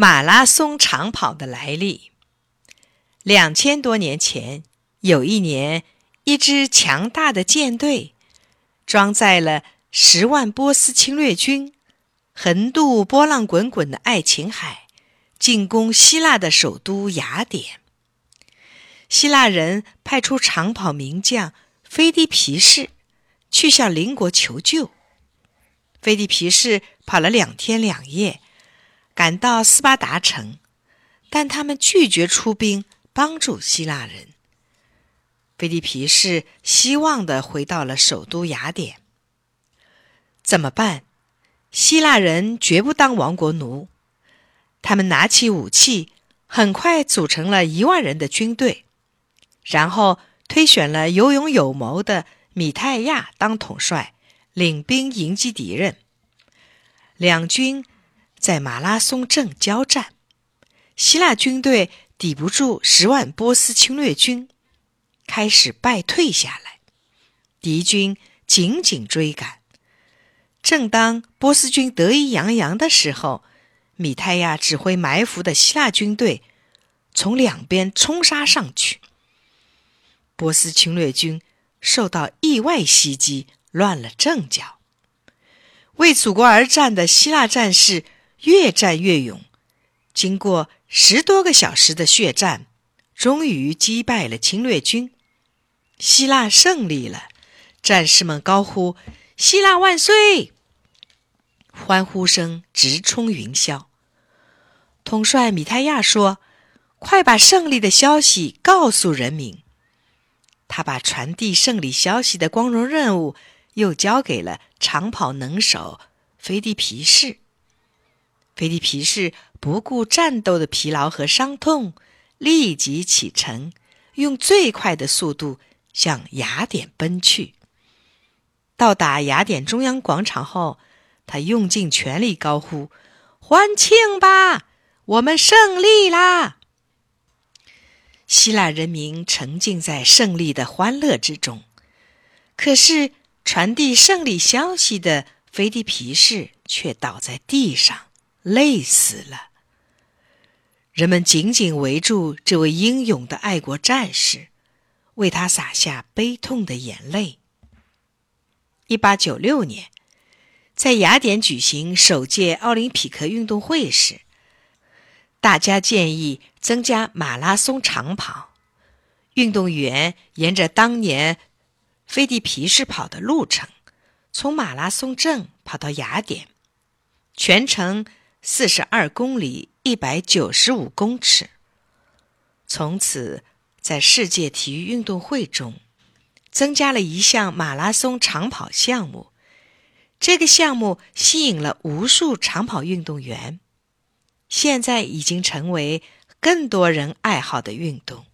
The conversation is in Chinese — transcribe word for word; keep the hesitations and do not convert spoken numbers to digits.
马拉松长跑的来历。两千多年前，有一年，一支强大的舰队装载了十万波斯侵略军，横渡波浪滚滚的爱琴海，进攻希腊的首都雅典。希腊人派出长跑名将菲迪皮士去向邻国求救。菲迪皮士跑了两天两夜，赶到斯巴达城，但他们拒绝出兵帮助希腊人。菲迪皮士希望地回到了首都雅典。怎么办？希腊人绝不当亡国奴，他们拿起武器，很快组成了一万人的军队，然后推选了有勇有谋的米泰亚当统帅，领兵迎击敌人。两军在马拉松镇交战，希腊军队抵不住十万波斯侵略军，开始败退下来，敌军紧紧追赶。正当波斯军得意洋洋的时候，米泰亚指挥埋伏的希腊军队从两边冲杀上去，波斯侵略军受到意外袭击，乱了阵脚。为祖国而战的希腊战士越战越勇，经过十多个小时的血战，终于击败了侵略军。希腊胜利了，战士们高呼“希腊万岁”，欢呼声直冲云霄。统帅米泰亚说：“快把胜利的消息告诉人民。”他把传递胜利消息的光荣任务又交给了长跑能手菲迪皮士。菲迪皮士不顾战斗的疲劳和伤痛，立即启程，用最快的速度向雅典奔去。到达雅典中央广场后，他用尽全力高呼：“欢庆吧，我们胜利啦！”希腊人民沉浸在胜利的欢乐之中，可是传递胜利消息的菲迪皮士却倒在地上，累死了。人们紧紧围住这位英勇的爱国战士，为他洒下悲痛的眼泪。一八九六年，在雅典举行首届奥林匹克运动会时，大家建议增加马拉松长跑，运动员沿着当年菲迪皮士跑的路程，从马拉松镇跑到雅典，全程四十二公里一百九十五公尺。从此在世界体育运动会中增加了一项马拉松长跑项目，这个项目吸引了无数长跑运动员，现在已经成为更多人爱好的运动。